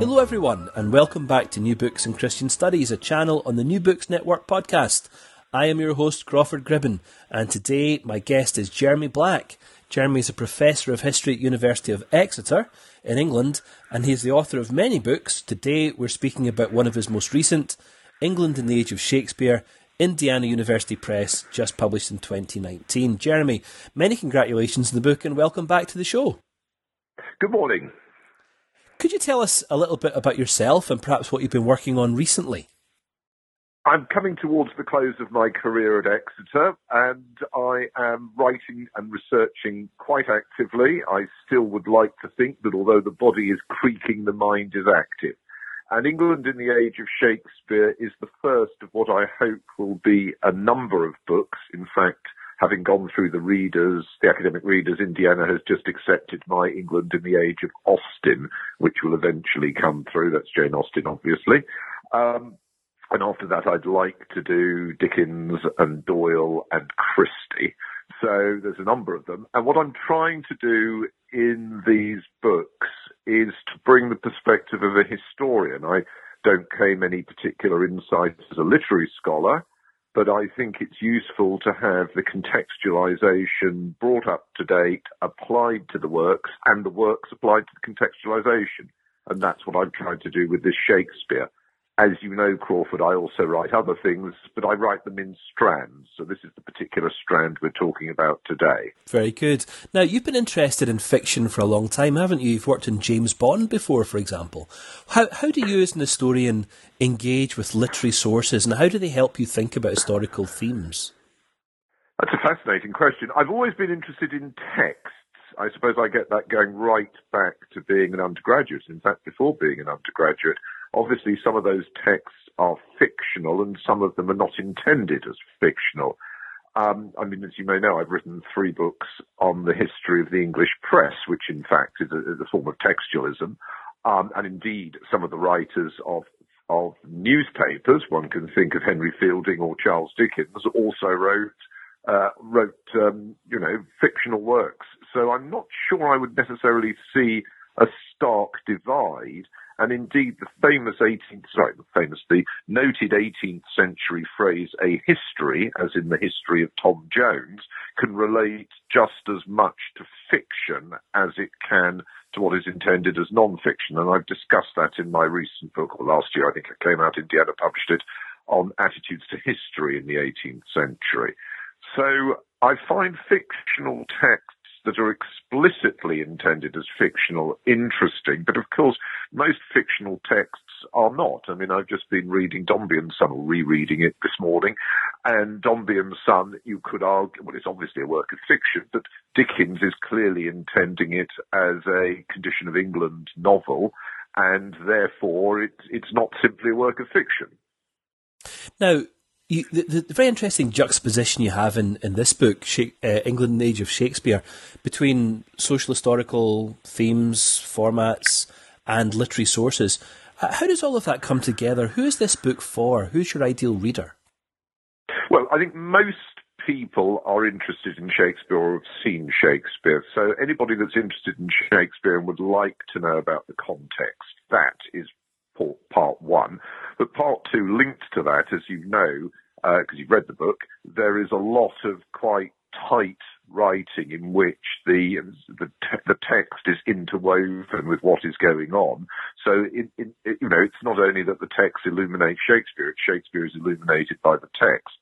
Hello everyone, and welcome back to New Books in Christian Studies, a channel on the New Books Network podcast. I am your host, Crawford Gribben, and today my guest is Jeremy Black. Jeremy is a professor of history at University of Exeter in England, and he is the author of many books. Today we're speaking about one of his most recent, England in the Age of Shakespeare, Indiana University Press, just published in 2019. Jeremy, many congratulations on the book and welcome back to the show. Good morning. Could you tell us a little bit about yourself and perhaps what you've been working on recently? I'm coming towards the close of my career at Exeter, and I am writing and researching quite actively. I still would like to think that although the body is creaking, the mind is active. And England in the Age of Shakespeare is the first of what I hope will be a number of books. In fact, having gone through the academic readers, Indiana has just accepted my England in the Age of Austen, which will eventually come through. That's Jane Austen, obviously. And after that, I'd like to do Dickens and Doyle and Christie. So there's a number of them. And what I'm trying to do in these books is to bring the perspective of a historian. I don't claim any particular insight as a literary scholar, but I think it's useful to have the contextualization brought up to date, applied to the works, and the works applied to the contextualization. And that's what I'm trying to do with this Shakespeare. As you know, Crawford, I also write other things, but I write them in strands. So this is the particular strand we're talking about today. Very good. Now, you've been interested in fiction for a long time, haven't you? You've worked in James Bond before, for example. How do you as an historian engage with literary sources, and how do they help you think about historical themes? That's a fascinating question. I've always been interested in text. I suppose I get that going right back to being an undergraduate, in fact, before being an undergraduate. Obviously, some of those texts are fictional and some of them are not intended as fictional. As you may know, I've written 3 books on the history of the English press, which in fact is a form of textualism. And indeed, some of the writers of newspapers, one can think of Henry Fielding or Charles Dickens, also wrote fictional works. So I'm not sure I would necessarily see a stark divide. And indeed, the noted 18th century phrase, a history, as in the history of Tom Jones, can relate just as much to fiction as it can to what is intended as non-fiction. And I've discussed that in my recent book, or last year, I think it came out, Indiana published it, on attitudes to history in the 18th century. So I find fictional texts that are explicitly intended as fictional interesting, but of course most fictional texts are not. I mean, I've just been reading Dombey and Son, or rereading it this morning, and Dombey and Son, you could argue, well, it's obviously a work of fiction, but Dickens is clearly intending it as a condition of England novel, and therefore it's not simply a work of fiction. Now, the very interesting juxtaposition you have in this book, England in the Age of Shakespeare, between social historical themes, formats, and literary sources. How does all of that come together? Who is this book for? Who's your ideal reader? Well, I think most people are interested in Shakespeare or have seen Shakespeare. So anybody that's interested in Shakespeare and would like to know about the context, that is part one. But part two, linked to that, as you know, because you've read the book, there is a lot of quite tight writing in which the text is interwoven with what is going on. So it's not only that the text illuminates Shakespeare, Shakespeare is illuminated by the texts.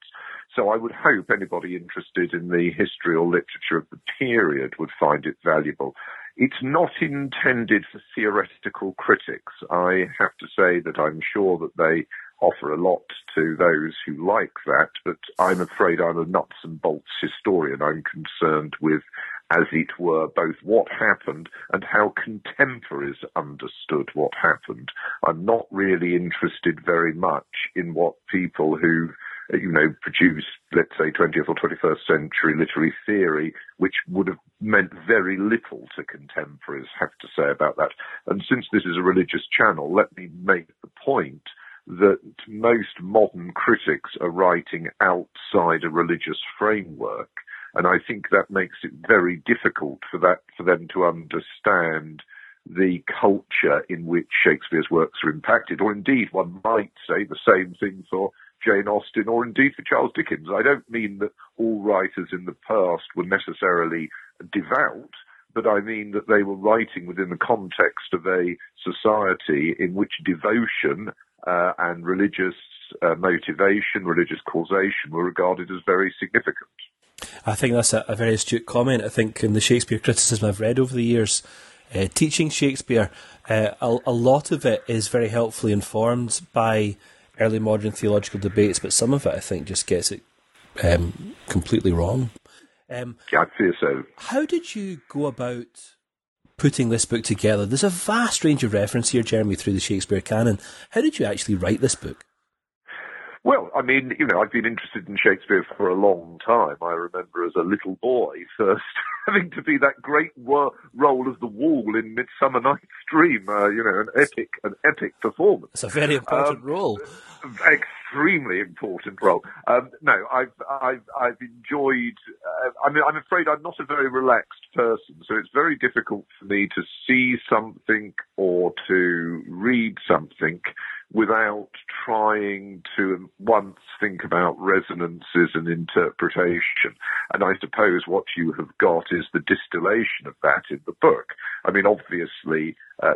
So I would hope anybody interested in the history or literature of the period would find it valuable. It's not intended for theoretical critics. I have to say that I'm sure that they offer a lot to those who like that, but I'm afraid I'm a nuts and bolts historian. I'm concerned with as it were, both what happened and how contemporaries understood what happened. I'm not really interested very much in what people who, you know, produce, let's say, 20th or 21st century literary theory, which would have meant very little to contemporaries, have to say about that. And since this is a religious channel, let me make the point that most modern critics are writing outside a religious framework. And I think that makes it very difficult for them to understand the culture in which Shakespeare's works are impacted. Or indeed, one might say the same thing for Jane Austen, or indeed for Charles Dickens. I don't mean that all writers in the past were necessarily devout, but I mean that they were writing within the context of a society in which devotion and religious motivation, religious causation were regarded as very significant. I think that's a very astute comment. I think in the Shakespeare criticism I've read over the years, teaching Shakespeare, a lot of it is very helpfully informed by early modern theological debates, but some of it, I think, just gets it completely wrong. Yeah, I fear so. How did you go about putting this book together? There's a vast range of reference here, Jeremy, through the Shakespeare canon. How did you actually write this book? Well, I mean, you know, I've been interested in Shakespeare for a long time. I remember as a little boy first having to be that great role of the wall in Midsummer Night's Dream, you know, an epic performance. It's a very important role. Extremely important role. No, I've enjoyed, I mean, I'm afraid I'm not a very relaxed person, so it's very difficult for me to see something or to read something without trying to once think about resonances and interpretation. And I suppose what you have got is the distillation of that in the book. I mean, obviously,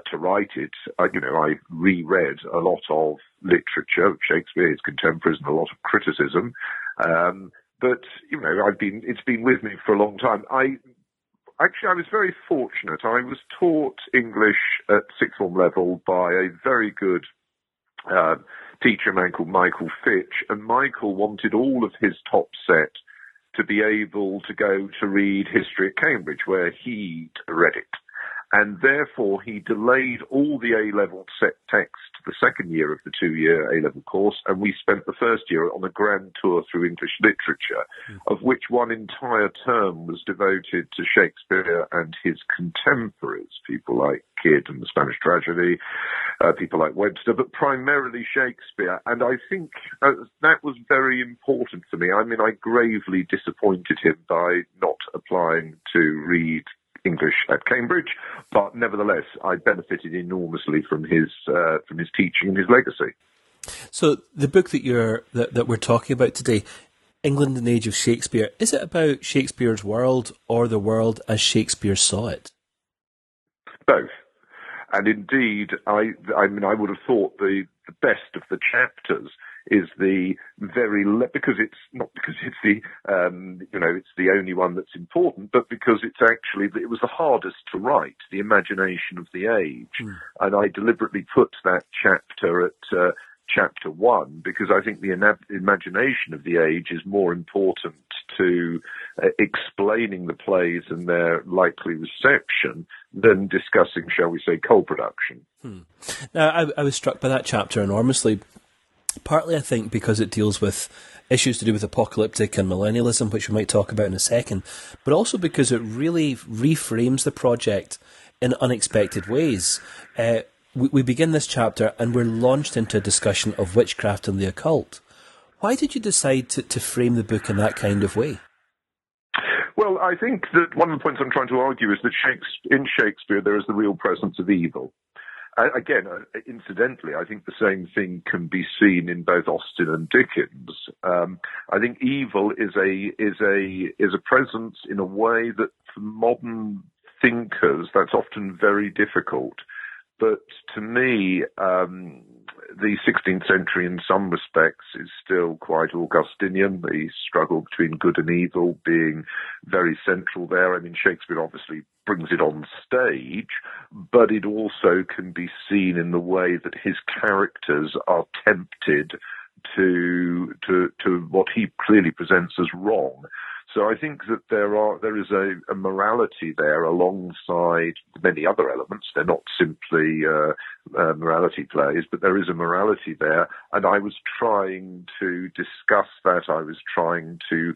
to write it, you know, I reread a lot of literature, Shakespeare, his contemporaries, and a lot of criticism. But, you know, it's been with me for a long time. Actually, I was very fortunate. I was taught English at sixth form level by a very good teacher, a man called Michael Fitch, and Michael wanted all of his top set to be able to go to read history at Cambridge, where he'd read it. And therefore, he delayed all the A-level set text the second year of the two-year A-level course, and we spent the first year on a grand tour through English literature, of which one entire term was devoted to Shakespeare and his contemporaries, people like Kyd and The Spanish Tragedy, people like Webster, but primarily Shakespeare. And I think that was very important for me. I mean, I gravely disappointed him by not applying to read English at Cambridge, but nevertheless, I benefited enormously from his teaching and his legacy. So, the book that that we're talking about today, England in the Age of Shakespeare, is it about Shakespeare's world or the world as Shakespeare saw it? Both, and indeed, I mean, I would have thought the best of the chapters is the very it's the only one that's important, but because it's actually it was the hardest to write, the imagination of the age, and I deliberately put that chapter at chapter one because I think the imagination of the age is more important to explaining the plays and their likely reception than discussing, shall we say, co-production. Now, I was struck by that chapter enormously. Partly, I think, because it deals with issues to do with apocalyptic and millennialism, which we might talk about in a second, but also because it really reframes the project in unexpected ways. We begin this chapter and we're launched into a discussion of witchcraft and the occult. Why did you decide to frame the book in that kind of way? Well, I think that one of the points I'm trying to argue is that in Shakespeare there is the real presence of evil. Again, incidentally, I think the same thing can be seen in both Austen and Dickens. I think evil is a presence in a way that for modern thinkers that's often very difficult. But to me, the 16th century in some respects is still quite Augustinian, the struggle between good and evil being very central there. I mean, Shakespeare obviously brings it on stage, but it also can be seen in the way that his characters are tempted to what he clearly presents as wrong. So I think that there is a morality there alongside many other elements. They're not simply morality plays, but there is a morality there. And I was trying to discuss that. I was trying to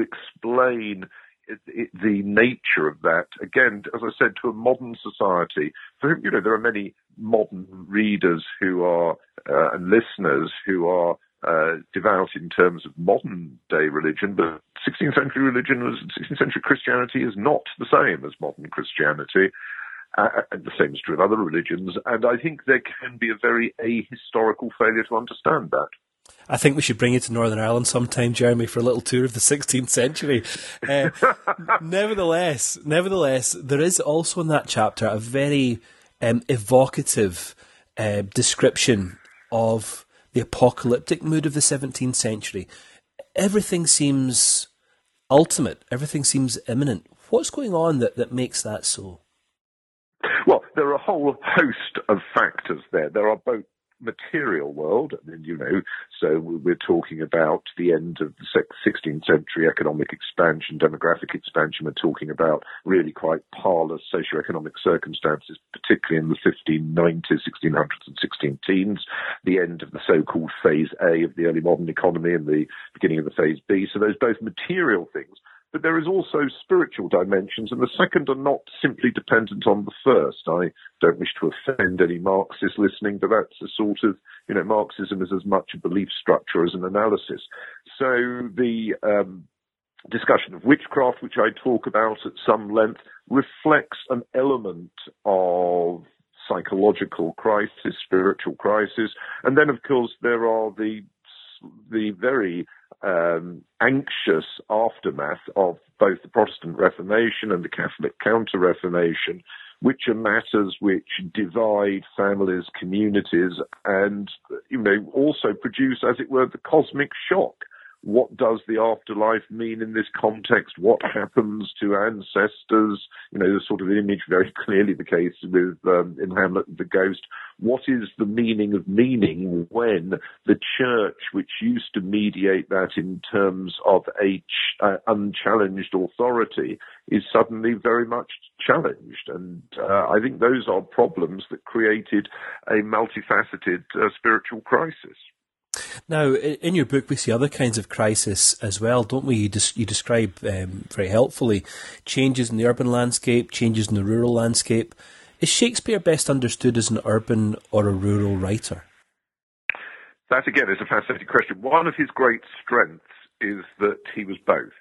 explain the nature of that, again, as I said, to a modern society. So, you know, there are many modern readers who are and listeners who are devout in terms of modern day religion, but 16th century religion, 16th century Christianity is not the same as modern Christianity. And the same is true of other religions. And I think there can be a very ahistorical failure to understand that. I think we should bring you to Northern Ireland sometime, Jeremy, for a little tour of the 16th century. Nevertheless, there is also in that chapter a very evocative description of the apocalyptic mood of the 17th century. Everything seems ultimate. Everything seems imminent. What's going on that makes that so? Well, there are a whole host of factors there. There are both material world, I mean, you know, so we're talking about the end of the 16th century economic expansion, demographic expansion. We're talking about really quite parlous socioeconomic circumstances, particularly in the 1590s, 1600s and 16 teens, the end of the so-called phase A of the early modern economy and the beginning of the phase B. So those both material things, but there is also spiritual dimensions, and the second are not simply dependent on the first. I don't wish to offend any Marxists listening, but that's a sort of, you know, Marxism is as much a belief structure as an analysis. So the discussion of witchcraft, which I talk about at some length, reflects an element of psychological crisis, spiritual crisis. And then, of course, there are the very anxious aftermath of both the Protestant Reformation and the Catholic Counter-Reformation, which are matters which divide families, communities, and, you know, also produce, as it were, the cosmic shock. What does the afterlife mean in this context? What happens to ancestors? You know, the sort of image, very clearly the case with in Hamlet, the ghost. What is the meaning of meaning when the church, which used to mediate that in terms of a unchallenged authority, is suddenly very much challenged? And I think those are problems that created a multifaceted spiritual crisis. Now, in your book, we see other kinds of crisis as well, don't we? You describe very helpfully changes in the urban landscape, changes in the rural landscape. Is Shakespeare best understood as an urban or a rural writer? That, again, is a fascinating question. One of his great strengths is that he was both.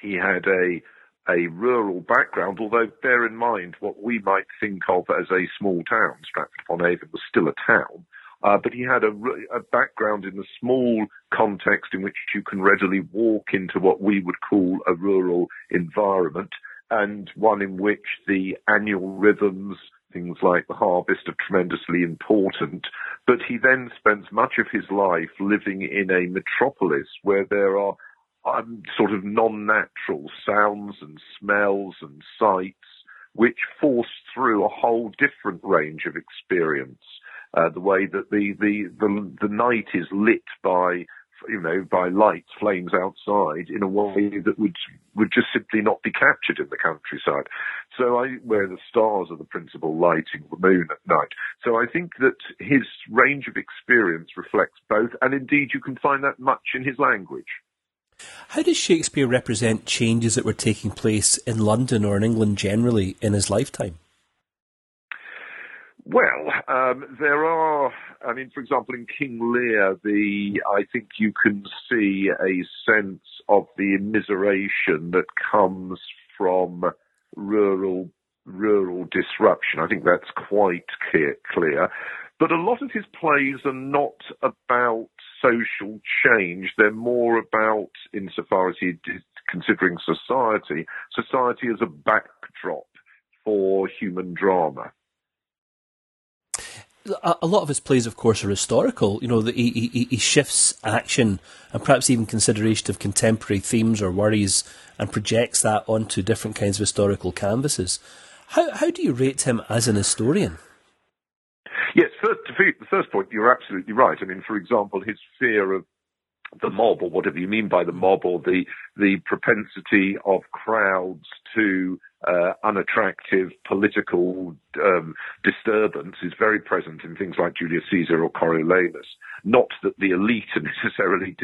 He had a rural background, although bear in mind what we might think of as a small town. Stratford-upon-Avon was still a town. But he had a background in the small context in which you can readily walk into what we would call a rural environment, and one in which the annual rhythms, things like the harvest, are tremendously important. But he then spends much of his life living in a metropolis where there are sort of non-natural sounds and smells and sights which force through a whole different range of experience. The way that the night is lit by, you know, by lights, flames outside in a way that would just simply not be captured in the countryside. So where the stars are the principal lighting, the moon at night. So I think that his range of experience reflects both, and indeed you can find that much in his language. How does Shakespeare represent changes that were taking place in London or in England generally in his lifetime? Well, there are, I mean, for example, in King Lear, I think you can see a sense of the immiseration that comes from rural disruption. I think that's quite clear. But a lot of his plays are not about social change. They're more about, insofar as he's considering society as a backdrop for human drama. A lot of his plays, of course, are historical. You know, he shifts action and perhaps even consideration of contemporary themes or worries and projects that onto different kinds of historical canvases. How do you rate him as an historian? Yes, the first point, you're absolutely right. I mean, for example, his fear of the mob, or whatever you mean by the mob, or the propensity of crowds to unattractive political disturbance is very present in things like Julius Caesar or Coriolanus. Not that the elite are necessarily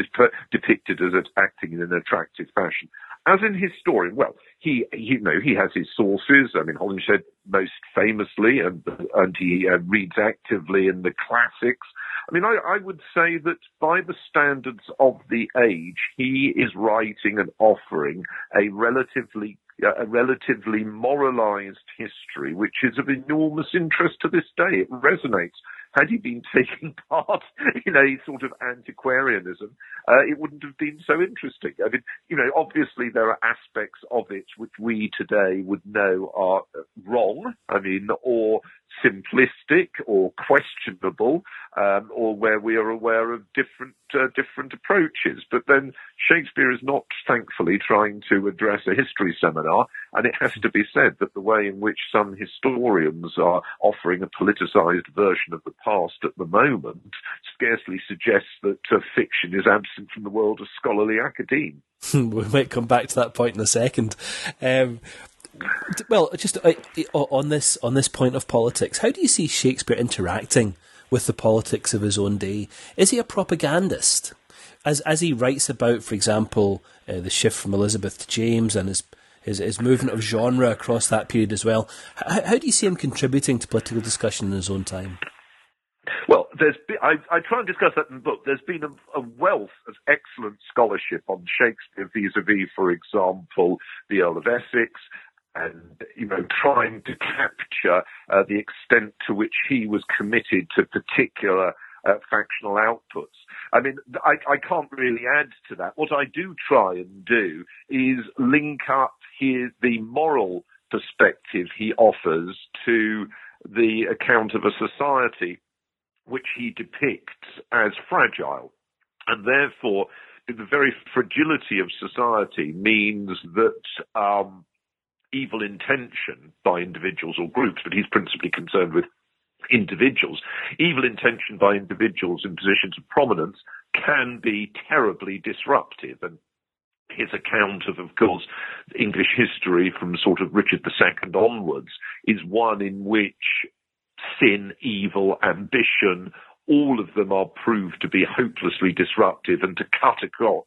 depicted as acting in an attractive fashion. As in historian, well, he has his sources. I mean, Holinshed most famously, and he reads actively in the classics. I mean, I would say that by the standards of the age, he is writing and offering a relatively moralized history, which is of enormous interest to this day. It resonates. Had he been taking part in a sort of antiquarianism, it wouldn't have been so interesting. I mean, obviously there are aspects of it which we today would know are wrong, or simplistic or questionable, or where we are aware of different approaches. But then Shakespeare is not, thankfully, trying to address a history seminar, and it has to be said that the way in which some historians are offering a politicized version of the past at the moment scarcely suggests that fiction is absent from the world of scholarly academe. We might come back to that point in a second. Well, just on this point of politics, how do you see Shakespeare interacting with the politics of his own day? Is he a propagandist? As he writes about, for example, the shift from Elizabeth to James and his movement of genre across that period as well, how do you see him contributing to political discussion in his own time? Well, I try and discuss that in the book. There's been a wealth of excellent scholarship on Shakespeare vis-a-vis, for example, the Earl of Essex, and trying to capture the extent to which he was committed to particular factional outputs. I mean, I can't really add to that. What I do try and do is link up the moral perspective he offers to the account of a society which he depicts as fragile. And therefore, the very fragility of society means that evil intention by individuals or groups, but he's principally concerned with individuals, evil intention by individuals in positions of prominence can be terribly disruptive. And his account of course, English history from sort of Richard II onwards is one in which sin, evil, ambition, all of them are proved to be hopelessly disruptive and to cut across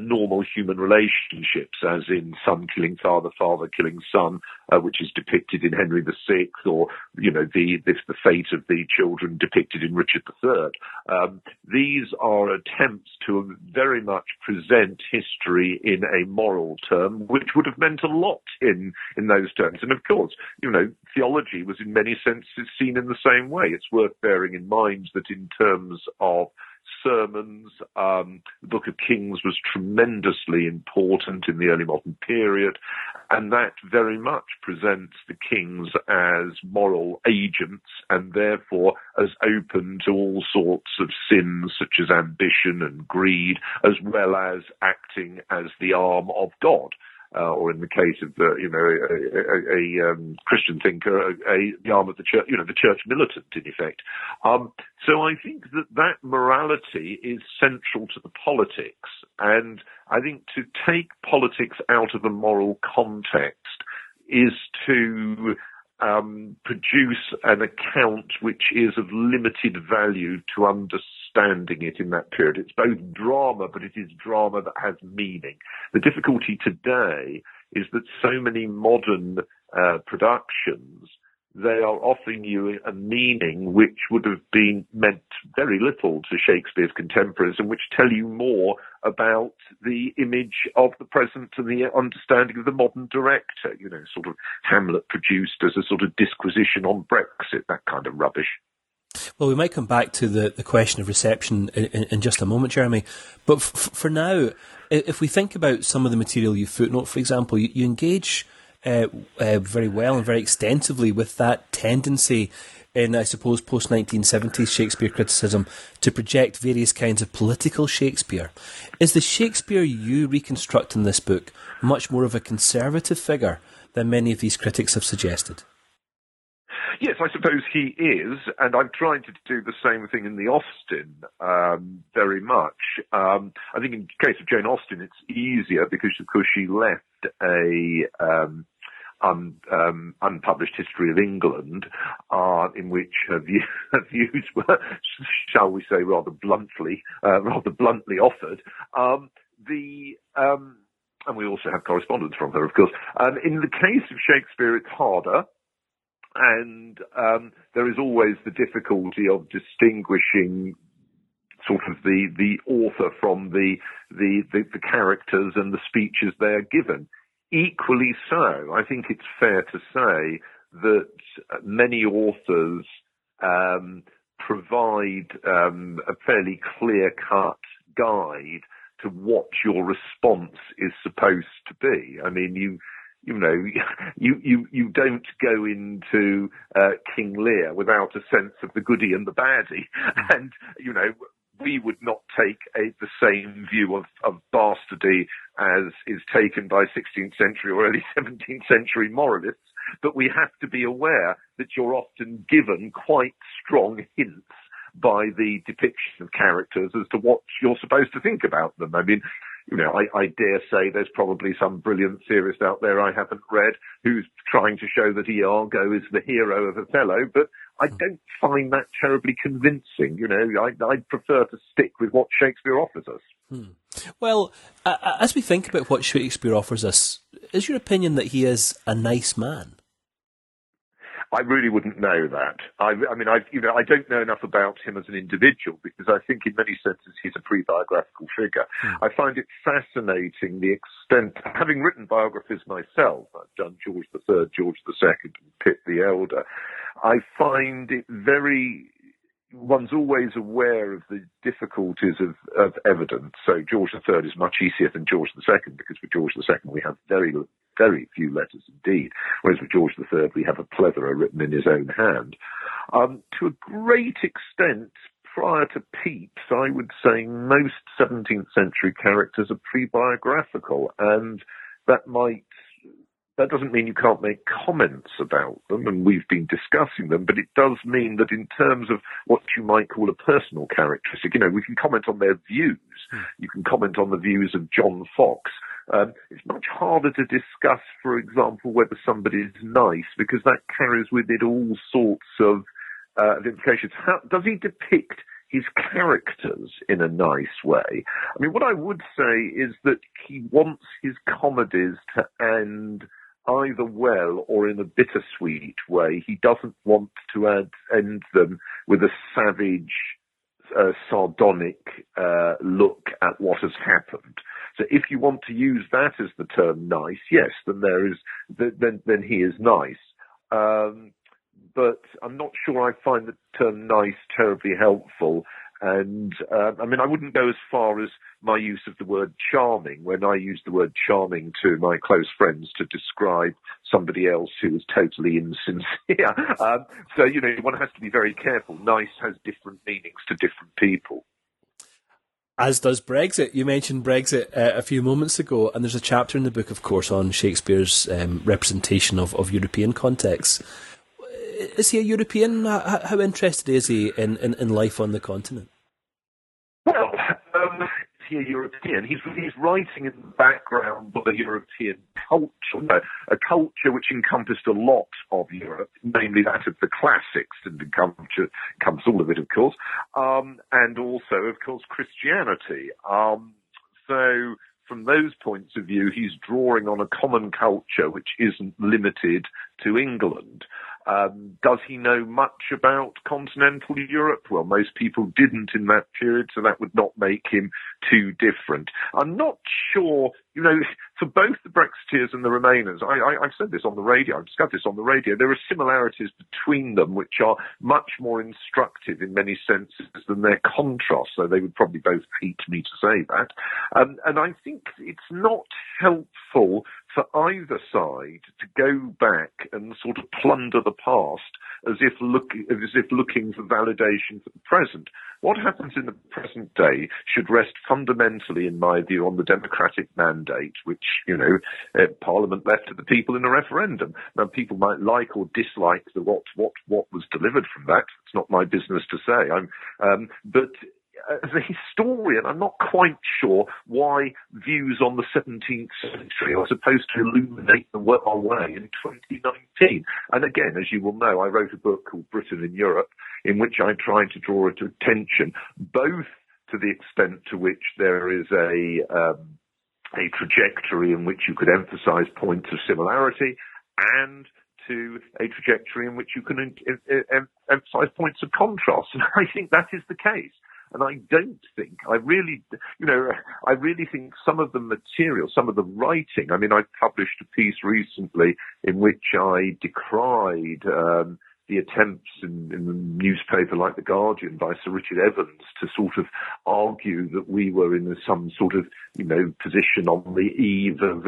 normal human relationships, as in son killing father, father killing son, which is depicted in Henry VI, or the fate of the children depicted in Richard III. These are attempts to very much present history in a moral term, which would have meant a lot in those terms. And of course, theology was in many senses seen in the same way. It's worth bearing in mind that in terms of sermons, the Book of Kings was tremendously important in the early modern period, and that very much presents the kings as moral agents and therefore as open to all sorts of sins such as ambition and greed, as well as acting as the arm of God, or in the case of Christian thinker, the arm of the church, the church militant, in effect. So I think that morality is central to the politics, and I think to take politics out of the moral context is to produce an account which is of limited value to understanding it in that period. It's both drama, but it is drama that has meaning. The difficulty today is that so many modern productions, they are offering you a meaning which would have been meant very little to Shakespeare's contemporaries, and which tell you more about the image of the present and the understanding of the modern director. Sort of Hamlet produced as a sort of disquisition on Brexit, that kind of rubbish. Well, we might come back to the question of reception in just a moment, Jeremy. But for now, if we think about some of the material you footnote, for example, you engage very well and very extensively with that tendency in, I suppose, post-1970s Shakespeare criticism to project various kinds of political Shakespeare. Is the Shakespeare you reconstruct in this book much more of a conservative figure than many of these critics have suggested? Yes, I suppose he is, and I'm trying to do the same thing in the Austen very much. I think in the case of Jane Austen, it's easier because, of course, she left a unpublished history of England, in which her views were, shall we say, rather bluntly offered. And we also have correspondence from her, of course. In the case of Shakespeare, it's harder. And there is always the difficulty of distinguishing sort of the author from the characters and the speeches they are given. Equally so, I think it's fair to say that many authors provide a fairly clear-cut guide to what your response is supposed to be. I mean, you don't go into King Lear without a sense of the goodie and the baddie. And, we would not take the same view of bastardy as is taken by 16th century or early 17th century moralists. But we have to be aware that you're often given quite strong hints by the depiction of characters as to what you're supposed to think about them. I mean, I dare say there's probably some brilliant theorist out there I haven't read who's trying to show that Iago is the hero of Othello, but I don't find that terribly convincing. I'd prefer to stick with what Shakespeare offers us. Well, as we think about what Shakespeare offers us, is your opinion that he is a nice man? I really wouldn't know that. I don't know enough about him as an individual because I think in many senses he's a pre-biographical figure. I find it fascinating the extent, having written biographies myself, I've done George III, George II, and Pitt the Elder, I find it very... One's always aware of the difficulties of evidence. So George III is much easier than George II because for George II we have very, very few letters indeed, whereas with George III we have a plethora written in his own hand. To a great extent, prior to Pepys, I would say most 17th century characters are pre-biographical, and that doesn't mean you can't make comments about them, and we've been discussing them, but it does mean that in terms of what you might call a personal characteristic, we can comment on their views. You can comment on the views of John Fox. It's much harder to discuss, for example, whether somebody is nice, because that carries with it all sorts of implications. How does he depict his characters in a nice way? I mean, what I would say is that he wants his comedies to end either well or in a bittersweet way. He doesn't want to end them with a savage, sardonic look at what has happened. So if you want to use that as the term nice, yes, then then he is nice. But I'm not sure I find the term nice terribly helpful. And, I wouldn't go as far as my use of the word charming, when I use the word charming to my close friends to describe somebody else who is totally insincere. One has to be very careful. Nice has different meanings to different people. As does Brexit. You mentioned Brexit a few moments ago, and there's a chapter in the book, of course, on Shakespeare's representation of European contexts. Is he a European? How interested is he in life on the continent? Well, is he a European? He's writing in the background of a European culture, a culture which encompassed a lot of Europe, namely that of the classics, and encompassed all of it, of course, and also, of course, Christianity. So from those points of view, he's drawing on a common culture which isn't limited to England. Does he know much about continental Europe? Well, most people didn't in that period, so that would not make him too different. I'm not sure, for both the Brexiteers and the Remainers, I've discussed this on the radio, there are similarities between them which are much more instructive in many senses than their contrasts, so they would probably both hate me to say that. And I think it's not helpful for either side to go back and sort of plunder the past as if looking for validation for the present. What happens in the present day should rest fundamentally, in my view, on the democratic mandate, which, Parliament left to the people in a referendum. Now, people might like or dislike what was delivered from that. It's not my business to say. But as a historian, I'm not quite sure why views on the 17th century are supposed to illuminate our way in 2019. And again, as you will know, I wrote a book called Britain in Europe, in which I tried to draw attention both to the extent to which there is a trajectory in which you could emphasize points of similarity, and to a trajectory in which you can emphasize points of contrast. And I think that is the case. And I really think some of the material, some of the writing, I mean, I published a piece recently in which I decried the attempts in a newspaper like The Guardian by Sir Richard Evans to sort of argue that we were in some sort of, position on the eve of,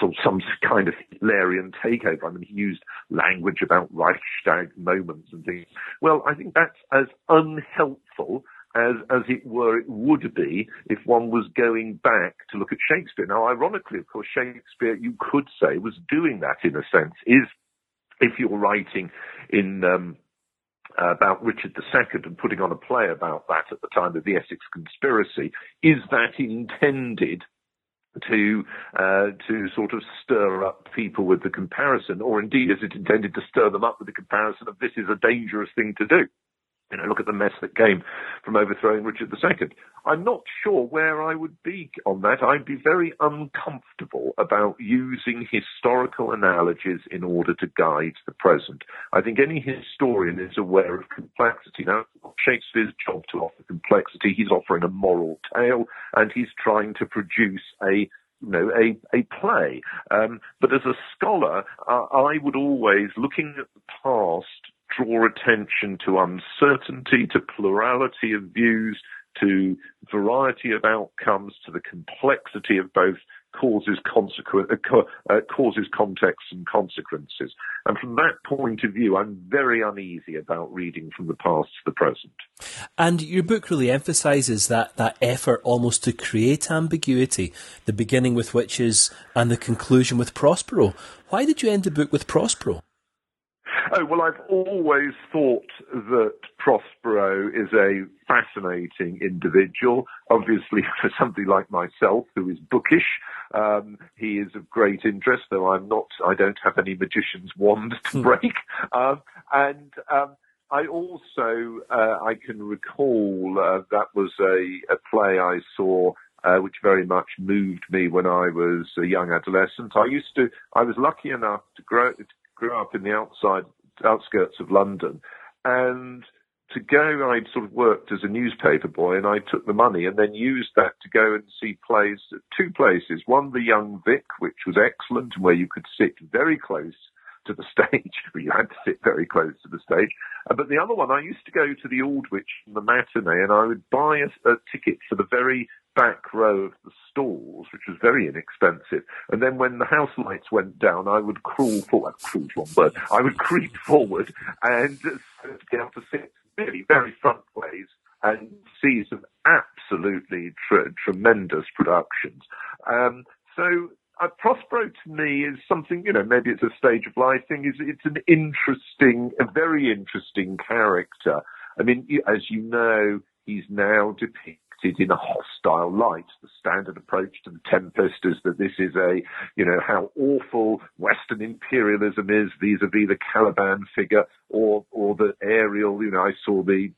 some kind of Hitlerian takeover. I mean, he used language about Reichstag moments and things. Well, I think that's as unhelpful as it were it would be if one was going back to look at Shakespeare. Now, ironically, of course, Shakespeare, you could say, was doing that in a sense. Is, if you're writing in about Richard II and putting on a play about that at the time of the Essex Conspiracy, is that intended to sort of stir up people with the comparison, or indeed is it intended to stir them up with the comparison of this is a dangerous thing to do? Look at the mess that came from overthrowing Richard II. I'm not sure where I would be on that. I'd be very uncomfortable about using historical analogies in order to guide the present. I think any historian is aware of complexity. Now, it's not Shakespeare's job to offer complexity. He's offering a moral tale, and he's trying to produce a play. But as a scholar, I would always, looking at the past, draw attention to uncertainty, to plurality of views, to variety of outcomes, to the complexity of both causes, contexts, and consequences. And from that point of view, I'm very uneasy about reading from the past to the present. And your book really emphasises that effort almost to create ambiguity, the beginning with Witches and the conclusion with Prospero. Why did you end the book with Prospero? Oh, well, I've always thought that Prospero is a fascinating individual. Obviously, for somebody like myself who is bookish, he is of great interest, though I don't have any magician's wand to break. I also, I can recall that was a play I saw which very much moved me when I was a young adolescent. I was lucky enough to grew up in the outskirts of London, and to go, I'd sort of worked as a newspaper boy, and I took the money and then used that to go and see plays at two places. One, the Young Vic, which was excellent, where you could sit very close to the stage, you had to sit very close to the stage. But the other one, I used to go to the Aldwych in the matinee, and I would buy a ticket for the very back row of the stalls, which was very inexpensive. And then when the house lights went down, I would creep forward and get out to sit really very front ways and see some absolutely tremendous productions. Prospero to me is something, maybe it's a stage of life thing, it's an interesting, a very interesting character. I mean, as you know, he's now depicted in a hostile light. The standard approach to The Tempest is that this is how awful Western imperialism is vis-a-vis the Caliban figure or the Ariel. I saw the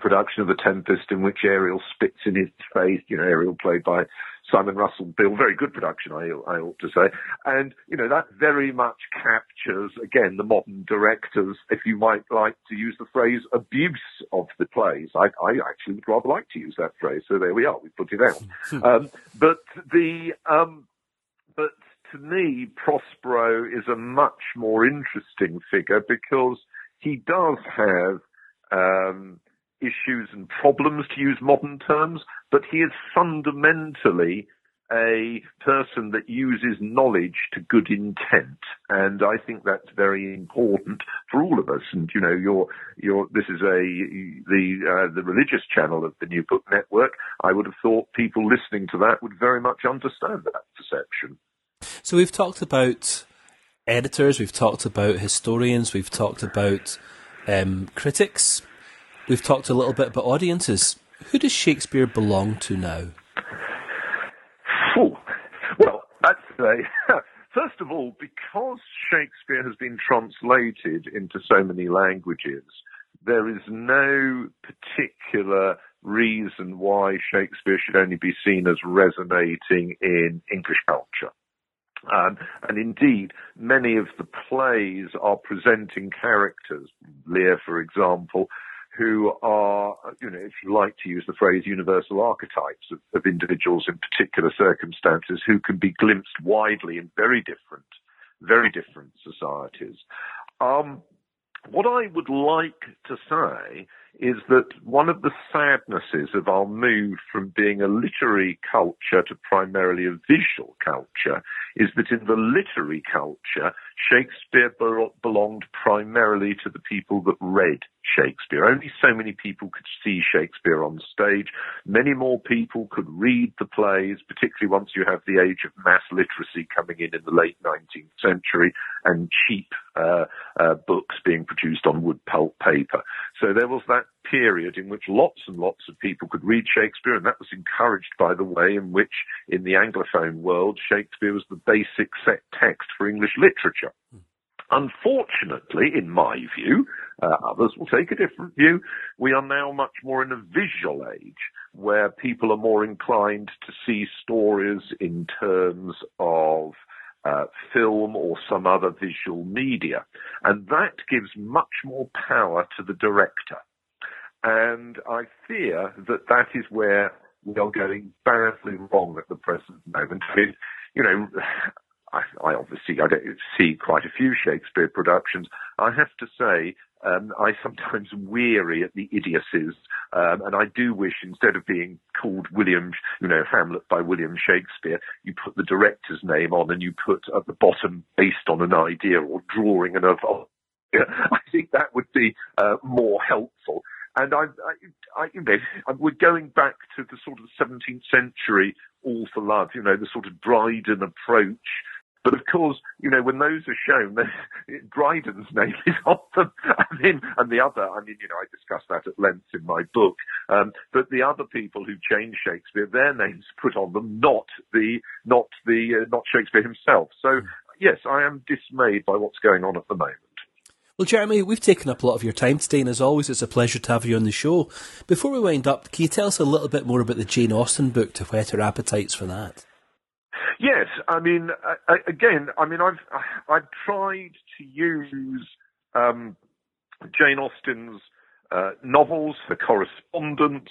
production of The Tempest in which Ariel spits in his face, Ariel played by Simon Russell Beale, very good production, I ought to say. And, that very much captures, again, the modern director's, if you might like to use the phrase, abuse of the plays. I actually would rather like to use that phrase, so there we are, we put it out. But to me, Prospero is a much more interesting figure because he does have issues and problems, to use modern terms, but he is fundamentally a person that uses knowledge to good intent. And I think that's very important for all of us. And, you know, this is the religious channel of the New Book Network. I would have thought people listening to that would very much understand that perception. So we've talked about editors, we've talked about historians, we've talked about critics, we've talked a little bit about audiences. Who does Shakespeare belong to now? Well, I'd say, first of all, because Shakespeare has been translated into so many languages, there is no particular reason why Shakespeare should only be seen as resonating in English culture. And indeed, many of the plays are presenting characters, Lear, for example, who are, you know, if you like to use the phrase, universal archetypes of individuals in particular circumstances who can be glimpsed widely in very different societies. What I would like to say is that one of the sadnesses of our move from being a literary culture to primarily a visual culture is that in the literary culture, Shakespeare belonged primarily to the people that read Shakespeare. Only so many people could see Shakespeare on stage. Many more people could read the plays, particularly once you have the age of mass literacy coming in the late 19th century and cheap books being produced on wood pulp paper. So there was that period in which lots and lots of people could read Shakespeare, and that was encouraged by the way in which, in the Anglophone world, Shakespeare was the basic set text for English literature. Unfortunately, in my view, others will take a different view, we are now much more in a visual age where people are more inclined to see stories in terms of film or some other visual media. And that gives much more power to the director. And I fear that is where we are going badly wrong at the present moment. I mean, you know, I don't see quite a few Shakespeare productions. I have to say, I sometimes weary at the idiocies, and I do wish instead of being called Hamlet by William Shakespeare, you put the director's name on and you put at the bottom based on an idea or drawing an evolve. I think that would be more helpful. And we're going back to the sort of 17th century all for love, you know, the sort of Dryden approach. But of course, you know, when those are shown, Dryden's name is on them. I discuss that at length in my book. But the other people who changed Shakespeare, their names put on them, not Shakespeare himself. So yes, I am dismayed by what's going on at the moment. Well, Jeremy, we've taken up a lot of your time today, and as always, it's a pleasure to have you on the show. Before we wind up, can you tell us a little bit more about the Jane Austen book to whet our appetites for that? Yes, I've tried to use Jane Austen's novels, her correspondence,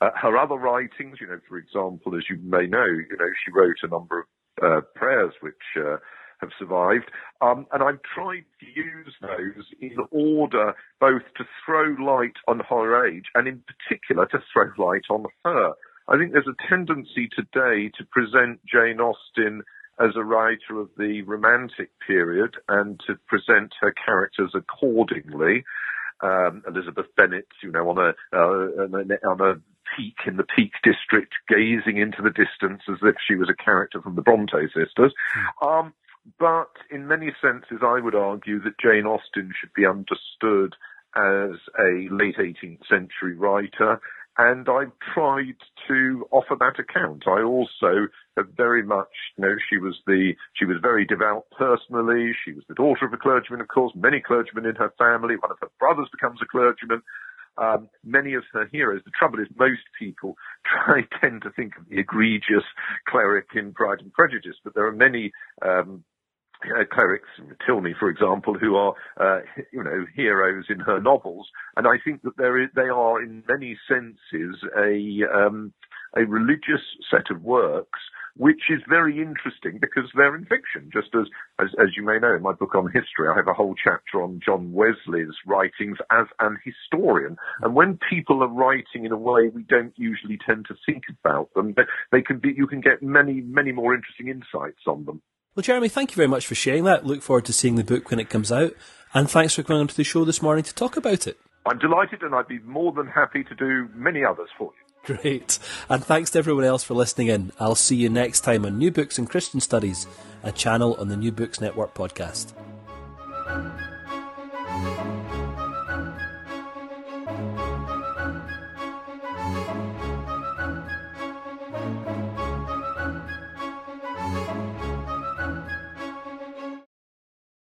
her other writings. You know, for example, as you may know, you know, she wrote a number of prayers which have survived, and I've tried to use those in order both to throw light on her age and in particular to throw light on her. I think there's a tendency today to present Jane Austen as a writer of the Romantic period and to present her characters accordingly. Elizabeth Bennet, you know, on a peak in the Peak District, gazing into the distance as if she was a character from the Bronte sisters. But in many senses, I would argue that Jane Austen should be understood as a late 18th century writer, and I tried to offer that account. I also very much, you know, she was very devout personally. She was the daughter of a clergyman, of course, many clergymen in her family. One of her brothers becomes a clergyman. Many of her heroes. The trouble is, most people tend to think of the egregious cleric in Pride and Prejudice, but there are many clerics, Tilney, for example, who are heroes in her novels, and I think that they are in many senses a religious set of works which is very interesting because they're in fiction. Just as you may know, in my book on history, I have a whole chapter on John Wesley's writings as an historian. And when people are writing in a way we don't usually tend to think about them, they can be, you can get many, many more interesting insights on them. Well, Jeremy, thank you very much for sharing that. Look forward to seeing the book when it comes out. And thanks for coming onto the show this morning to talk about it. I'm delighted, and I'd be more than happy to do many others for you. Great. And thanks to everyone else for listening in. I'll see you next time on New Books in Christian Studies, a channel on the New Books Network podcast.